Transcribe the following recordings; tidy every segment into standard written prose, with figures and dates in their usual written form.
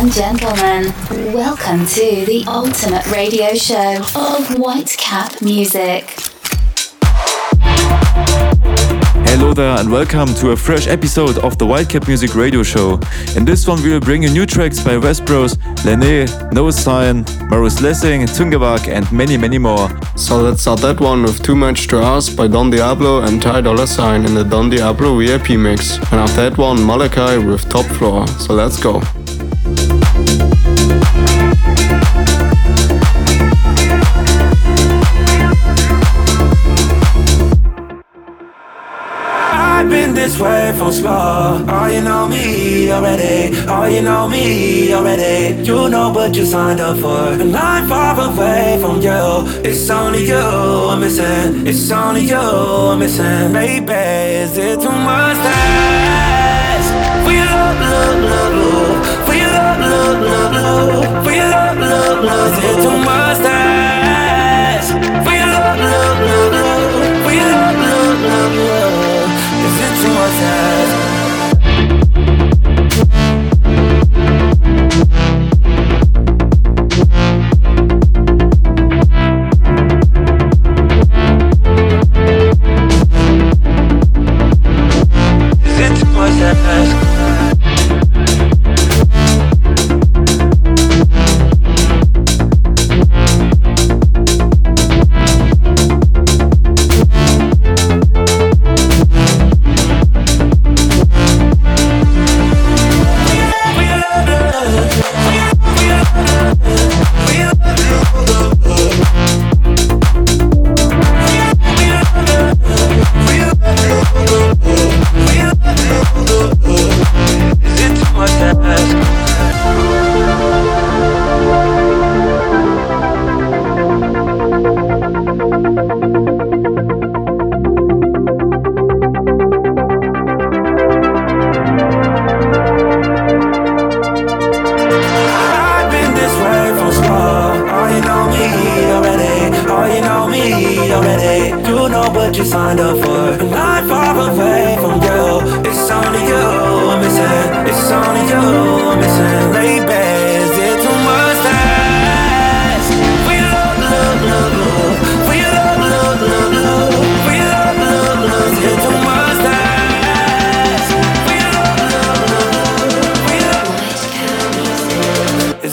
and gentlemen, welcome to the ultimate radio show of Whitecap Music. Hello there and welcome to a fresh episode of the Whitecap Music Radio Show. In this one we will bring you new tracks by Wes Bros, Lené, No Sign, Marus Lessing, Tungevaag and many more. So let's start that one with Too Much To Ask by Don Diablo and Ty Dolla Sign in the Don Diablo VIP mix. And after that one Malakai with Top Floor. So let's go. This way from small. Oh, you know me already. Oh, you know me already. You know what you signed up for. And I'm far away from you. It's only you I'm missing. It's only you I'm missing. Baby, is it too much to ask? For your love, love, love, love. For your love, love, love, love. For your love, love, love. Is it too much to ask? For your love, love, love, love. For your love, love, love, love. Too much to ask. Is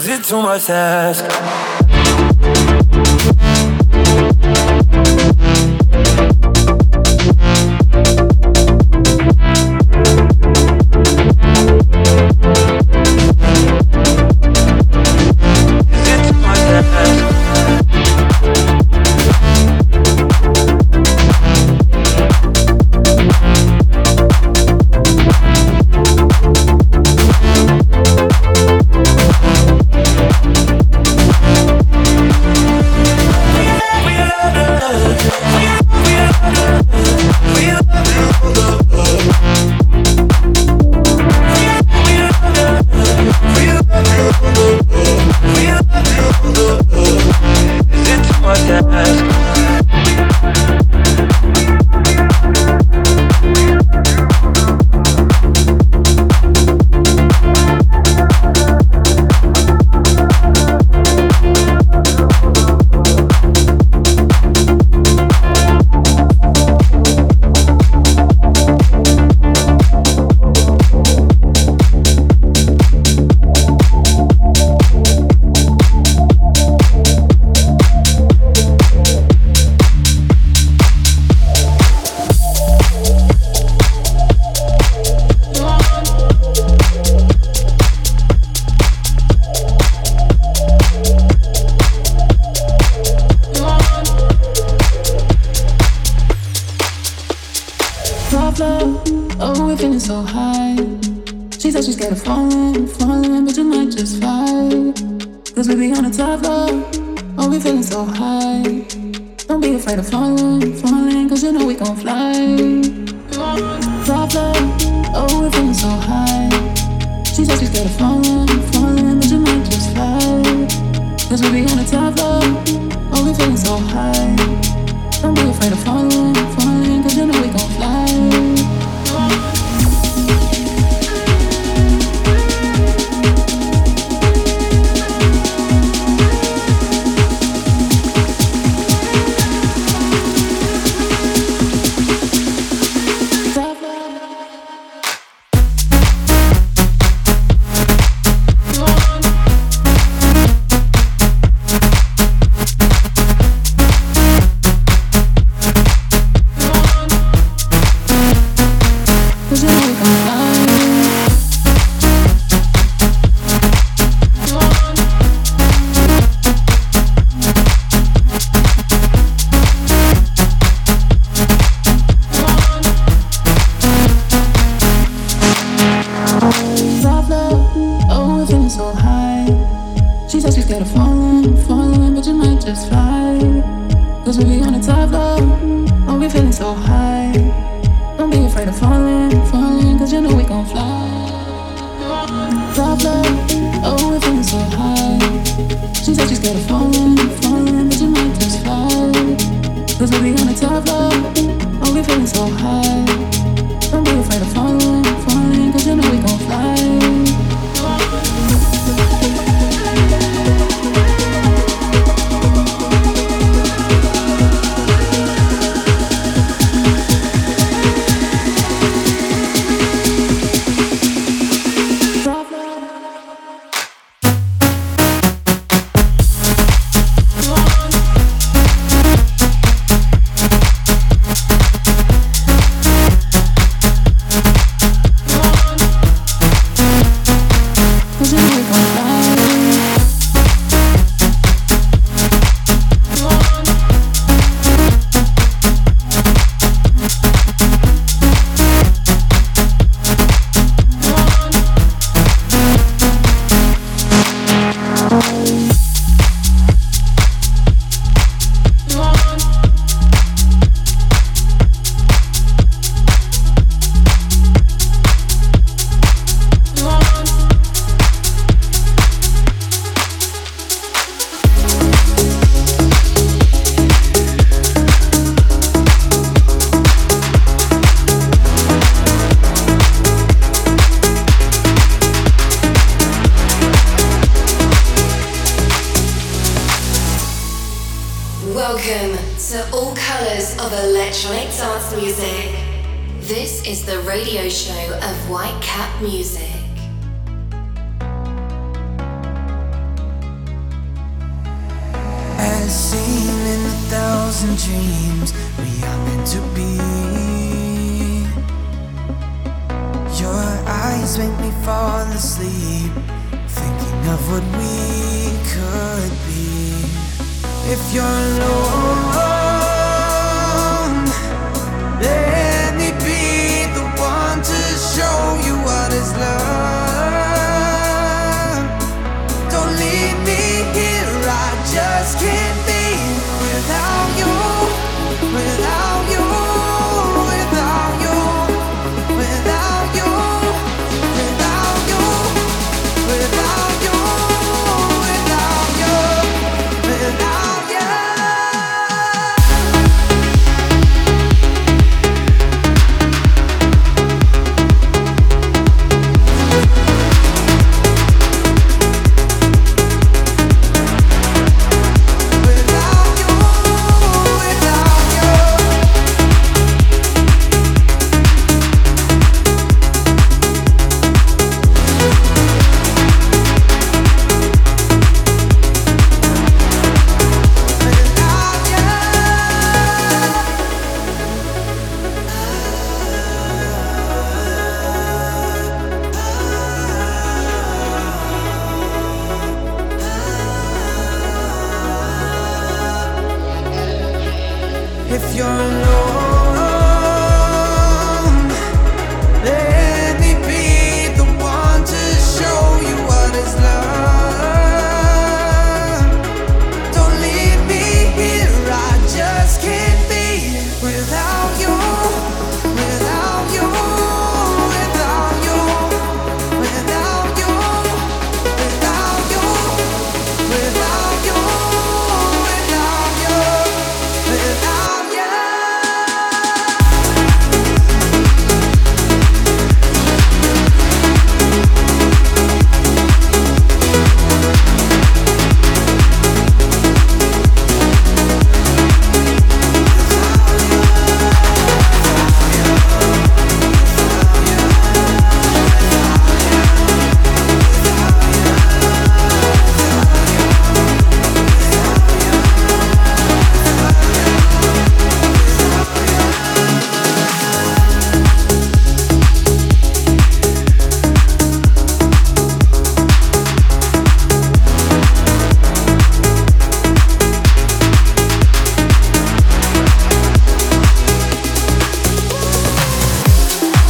it too much to ask?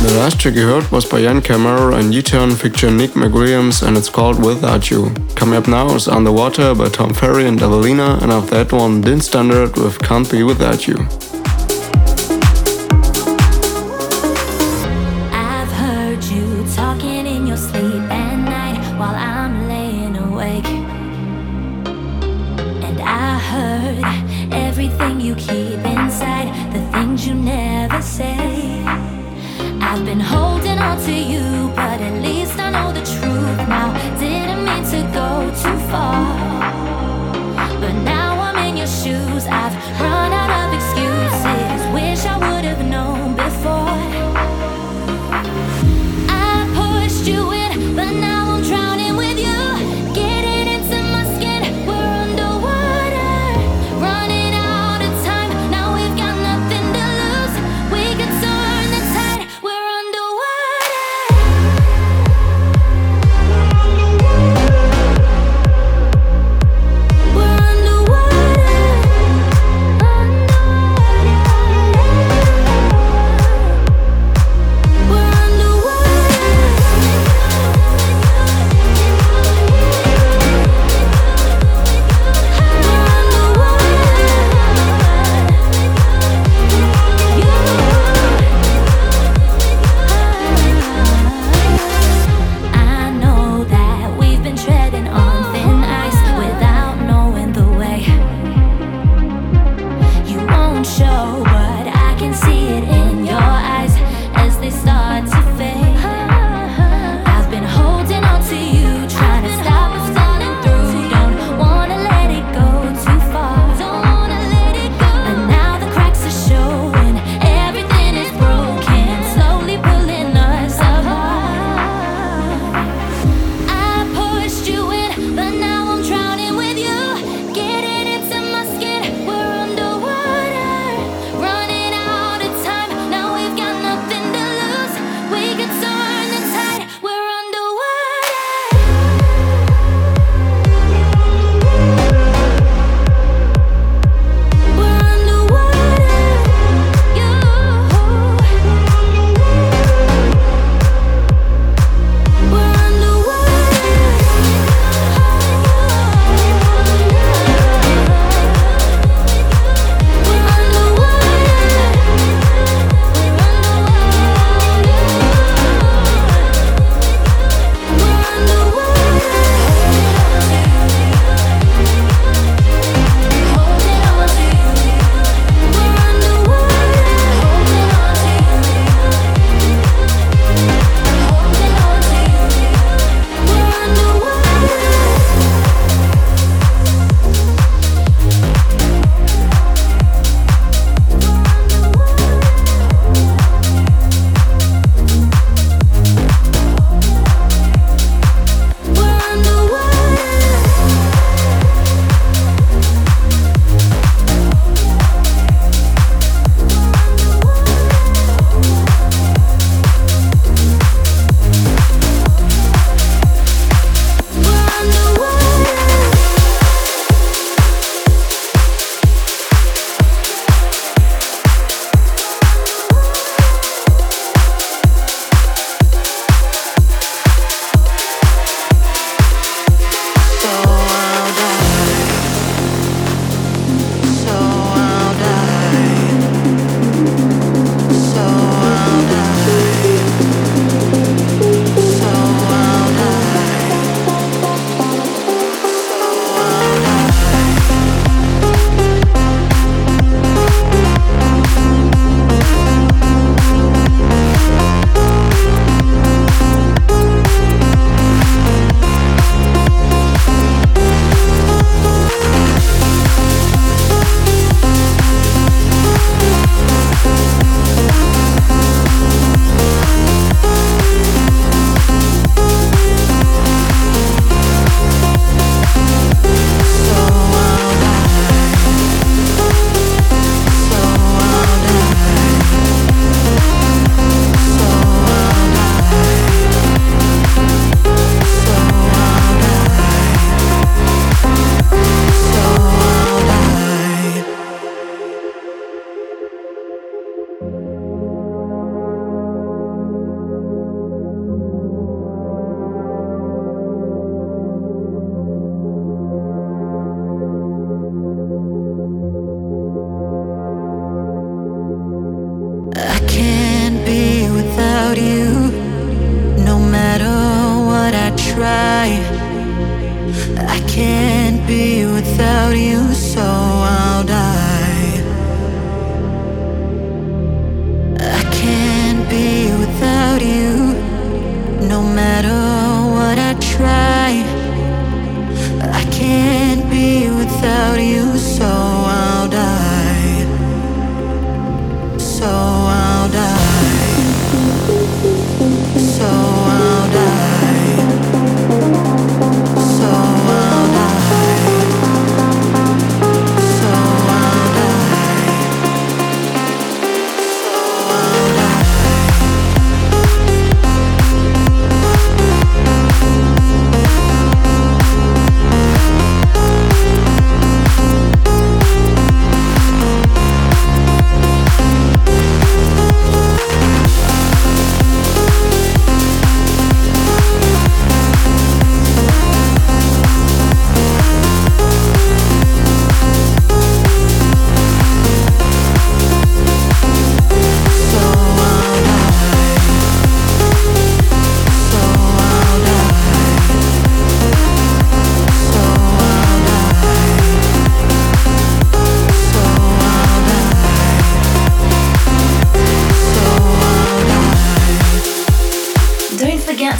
The last track you heard was by Yann Camaro and U-Turn featuring Nick McWilliams, and it's called Without You. Coming up now is Underwater by Tom Ferry and Dallelina, and after that one, Din Standard with Can't Be Without You. I've heard you talking in your sleep at night. things you never say. I've been holding on to you, but at least I know the truth now. Didn't mean to go too far, but now I'm in your shoes. I've run out of excuses. Wish I would have known before. I pushed you in, but now I'm drowning with you.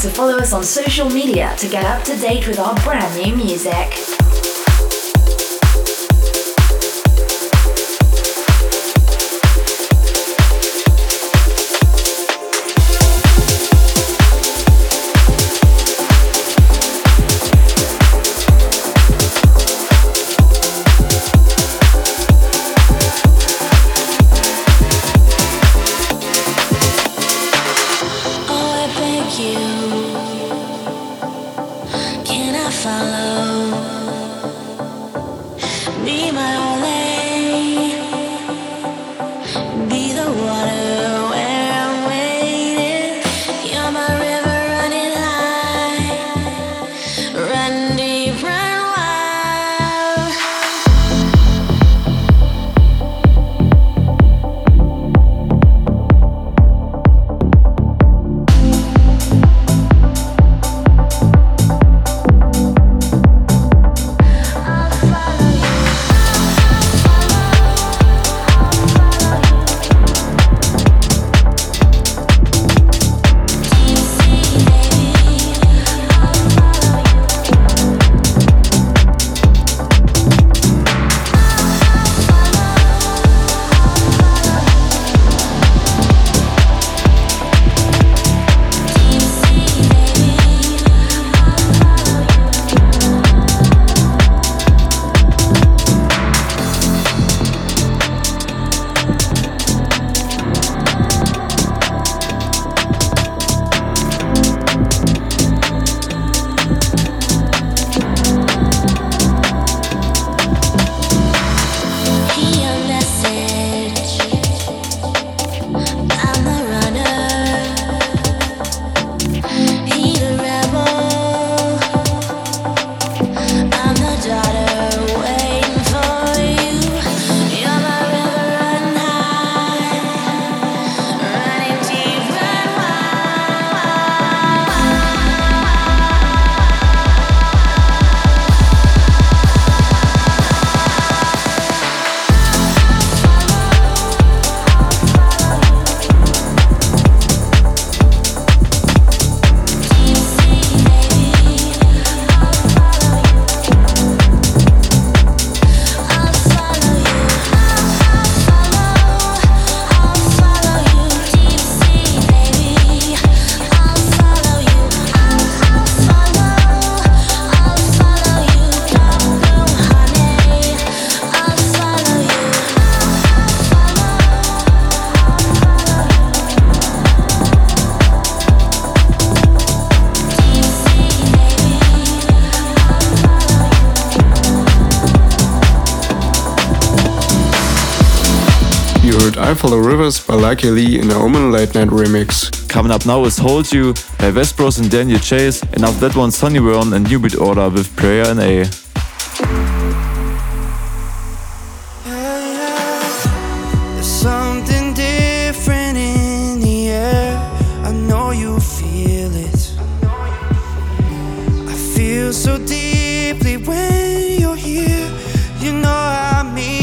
to follow us on social media to get up to date with our brand new music. Follow Rivers by Lucky Lee in the Omen Late Night Remix. Coming up now is Hold You by Wes Bros and Daniel Chase, and after that one Sonny Wern and New Beat Order with Prayer and A. There's something different in the air. I know you feel it. I feel so deeply when you're here. You know I mean.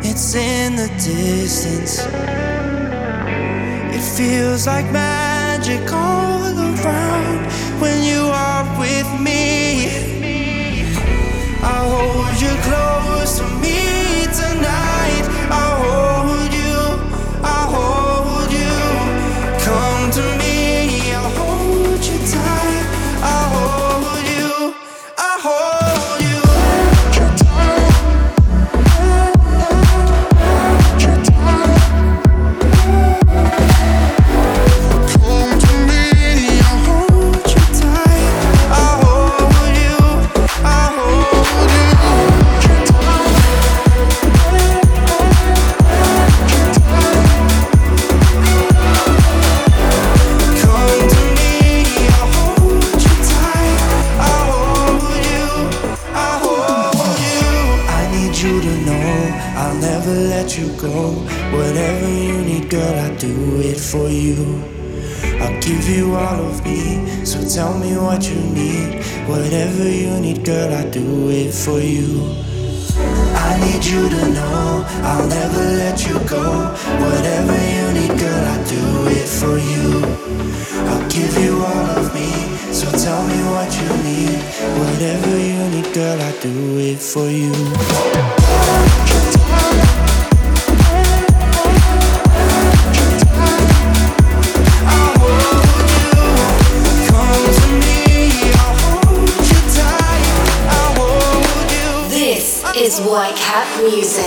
It's in the distance. It feels like magic all around when you are with me. I hold you close to me tonight. I hold you, I hold you. Come to me, I hold you tight. I hold. I hold you. you need, girl, I'll do it for you. I'll give you all of me, so tell me what you need. Whatever you need, girl, I'll do it for you. I need you to know I'll never let you go. Whatever you need, girl, I'll do it for you. I'll give you all of me, so tell me what you need. Whatever you need, girl, I'll do it for you. Is Whitecap Music.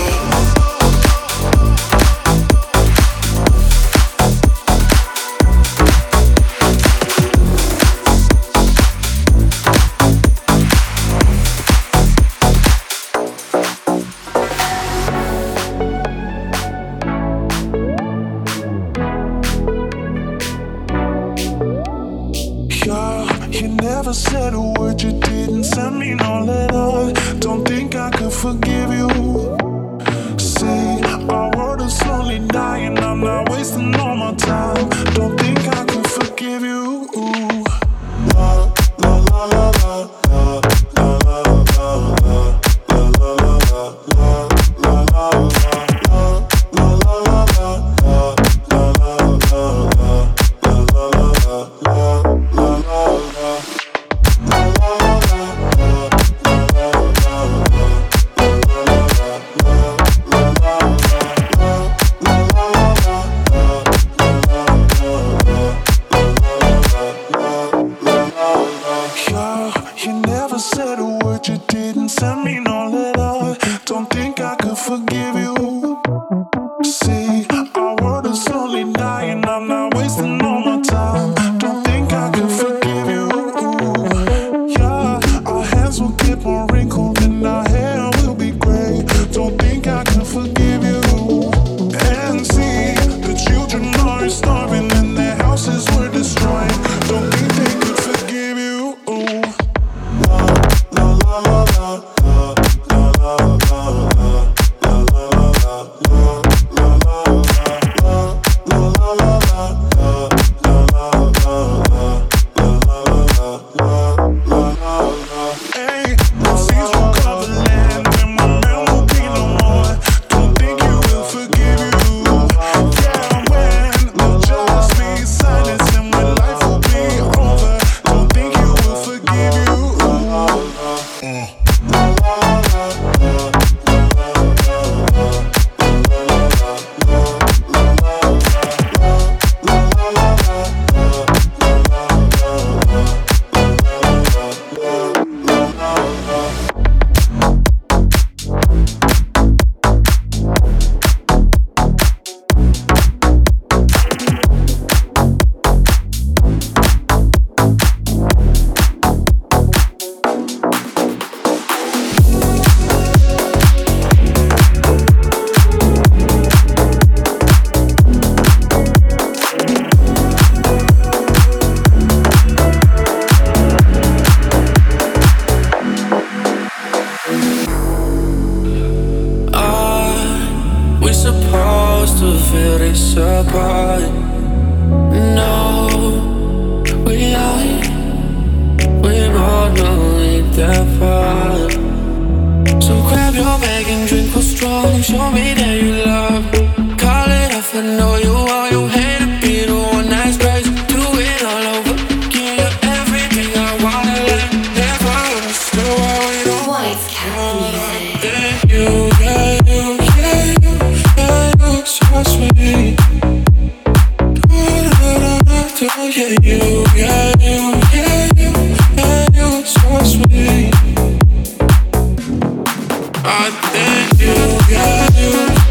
I think you got you.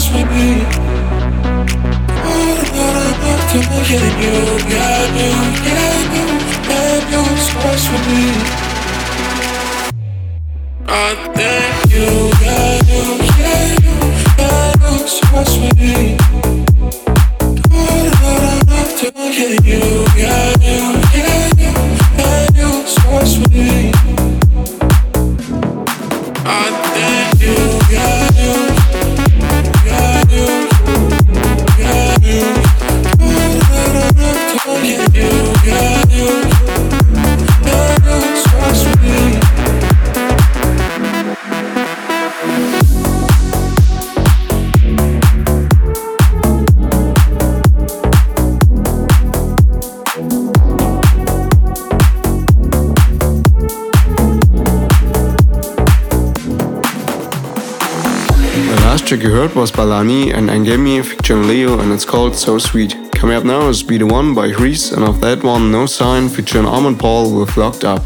trust me, baby. Heard was Balani and Angemi featuring Leo, and it's called So Sweet. Coming up now is Be The One by Reese, and of that one, No Sign featuring Armin Paul with Locked Up.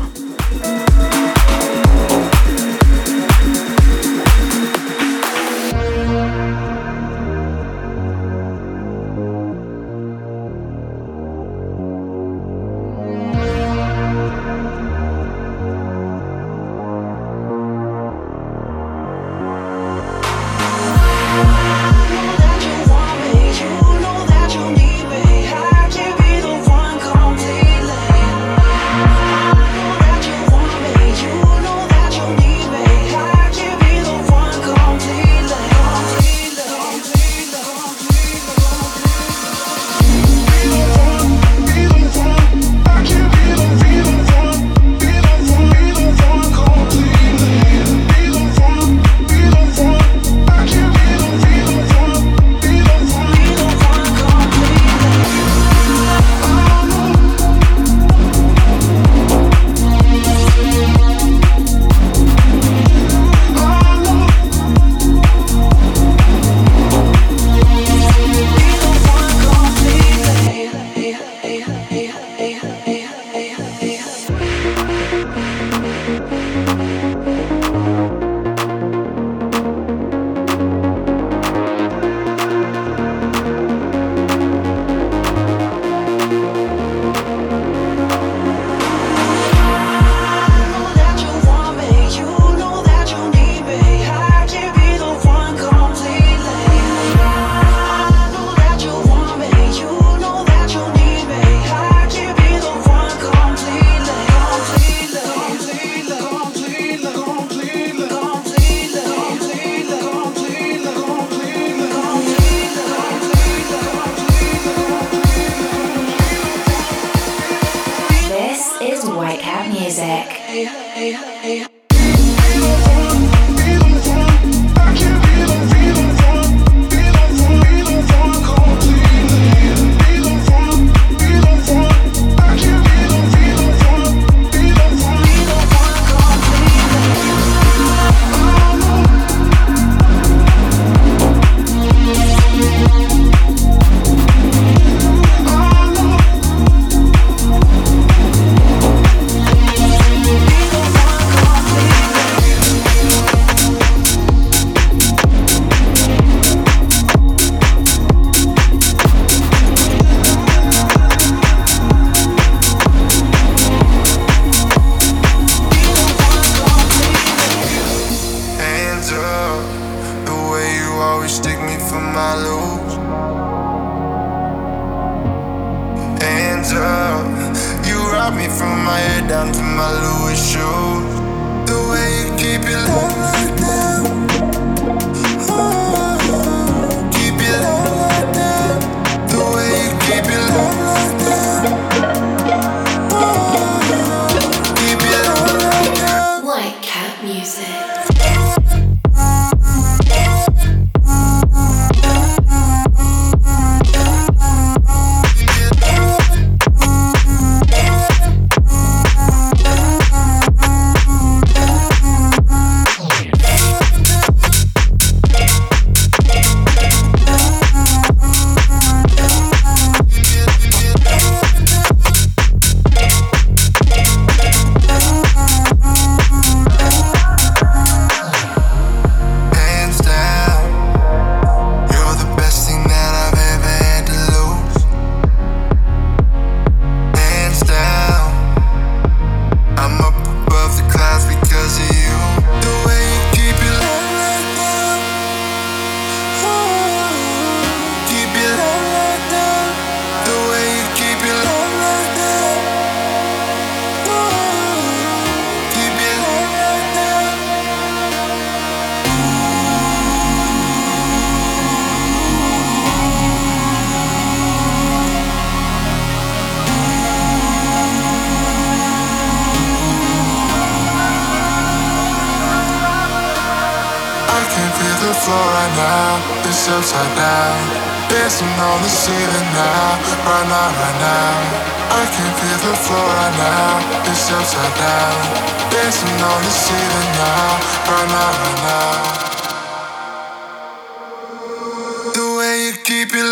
right now, it's upside down. Dancing on the ceiling now, right now, right now. I can feel the floor right now, it's upside down. Dancing on the ceiling now, right now, right now. The way you keep it.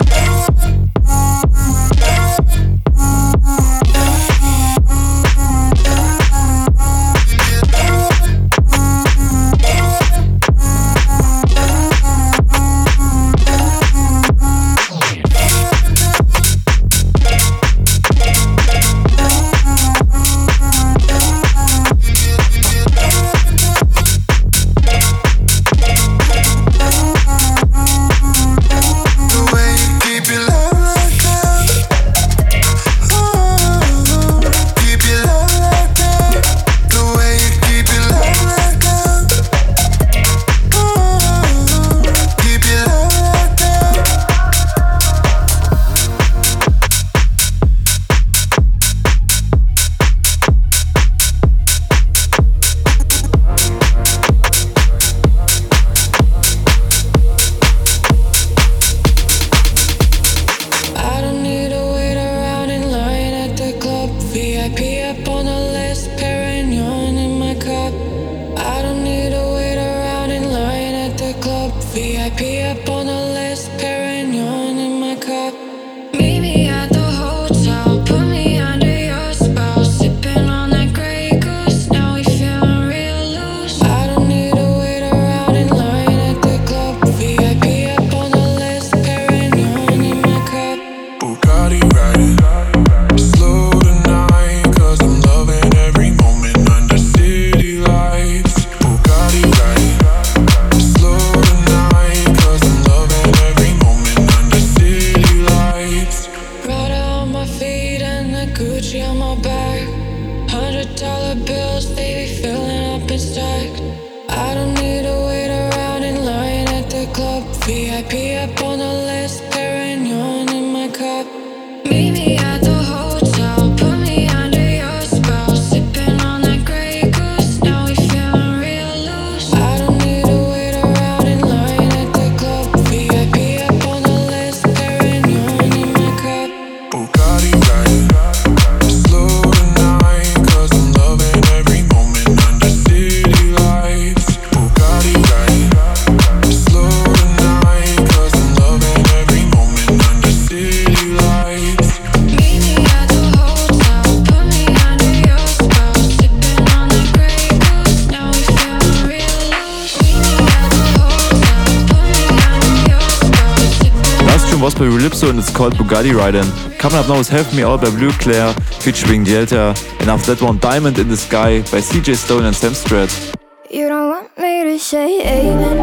Was by Relipso and it's called Bugatti Riding. Coming up now is Help Me Out by Blue Claire featuring Delta, and after that one Diamond in the Sky by CJ Stone and Sam Strat. You don't want me to say amen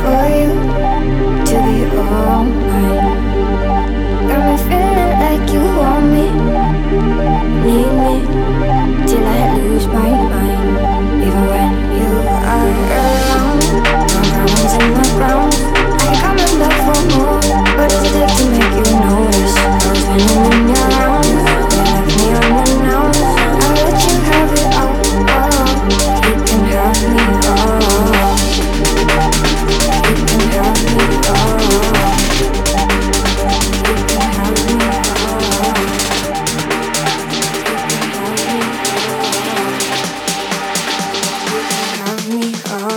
for you to be all mine. Got me feeling like you want me, need me till I lose my mind. Even when you are around, my in the ground. I'm in love for more, but it's a to make you notice. I'm spinning in your round, left me unannounced. I'll let you have it all, oh. You can have me all, oh. You can have me all, oh. You can have me all, oh. You can have me all, oh.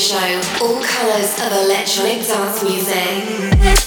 show all colours of electronic dance music.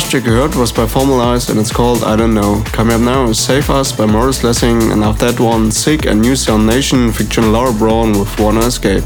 last track you heard was by Formalize and it's called I Don't Know. Coming up now is Save Us by Morris Lessing, and after that one, Sick and New Sound Nation featuring Laura Braun with Wanna Escape.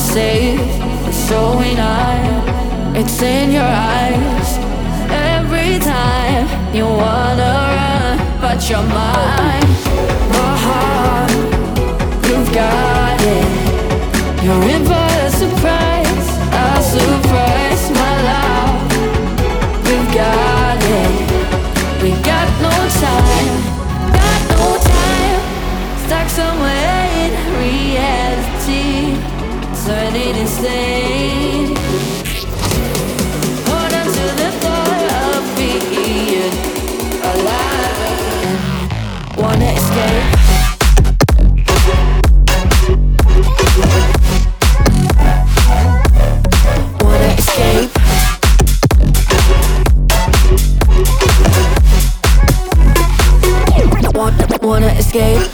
Safe so inane. It's in your eyes. Every time you wanna run, but you're mine. My heart, you've got it. You're in for a surprise. A surprise, my love. You've got it. We got no time. Got no time. Stuck somewhere in reality. Turning insane. Hold on to the thought of being alive. Wanna escape. Wanna escape. Wanna escape.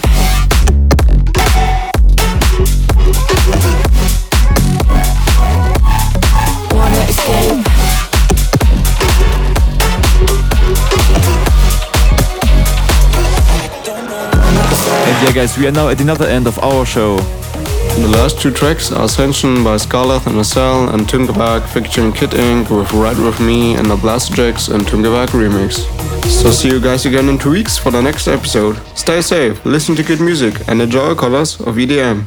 And yeah guys, we are now at another end of our show. The last two tracks are Ascension by Scarlet and the Cell and Tungevaag featuring Kid Ink with Ride With Me and the Blasterjacks and Tungevaag remix. So see you guys again in 2 weeks for the next episode. Stay safe, listen to good music and enjoy the colors of EDM.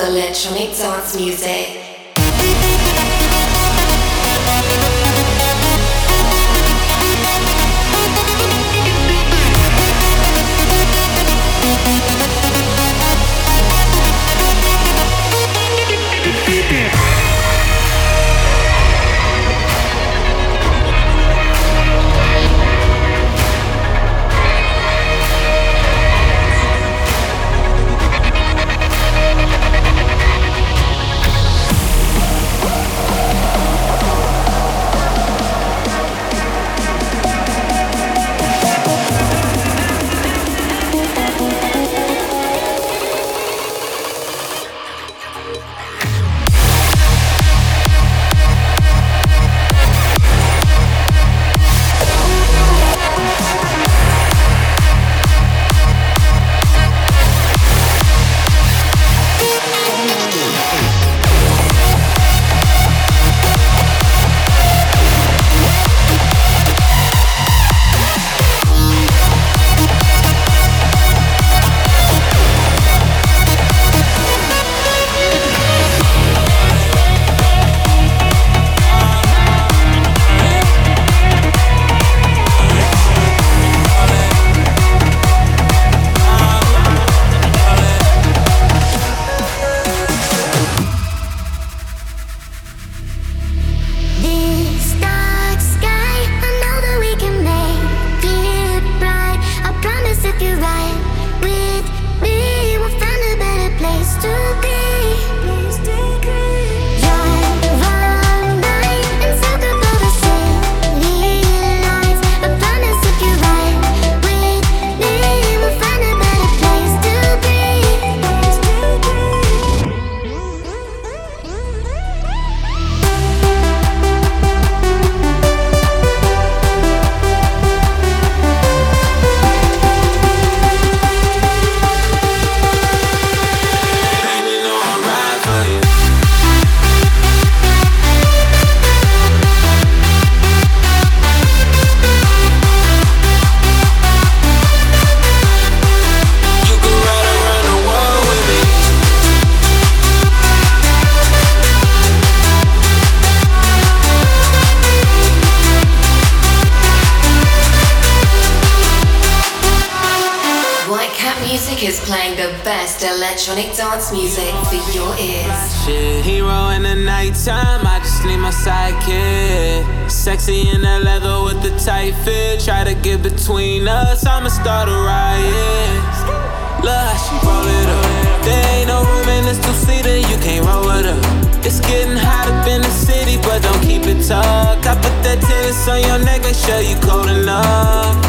Electronic dance music. is playing the best electronic dance music for your ears. Shit, hero in the nighttime, I just need my sidekick. Sexy in the leather with the tight fit. Try to get between us, I'ma start a riot. Look how she roll it up. There ain't no room in this two-seater, you can't roll it up. It's getting hot up in the city, but don't keep it tucked. I put that tennis on your neck, make sure you cold enough.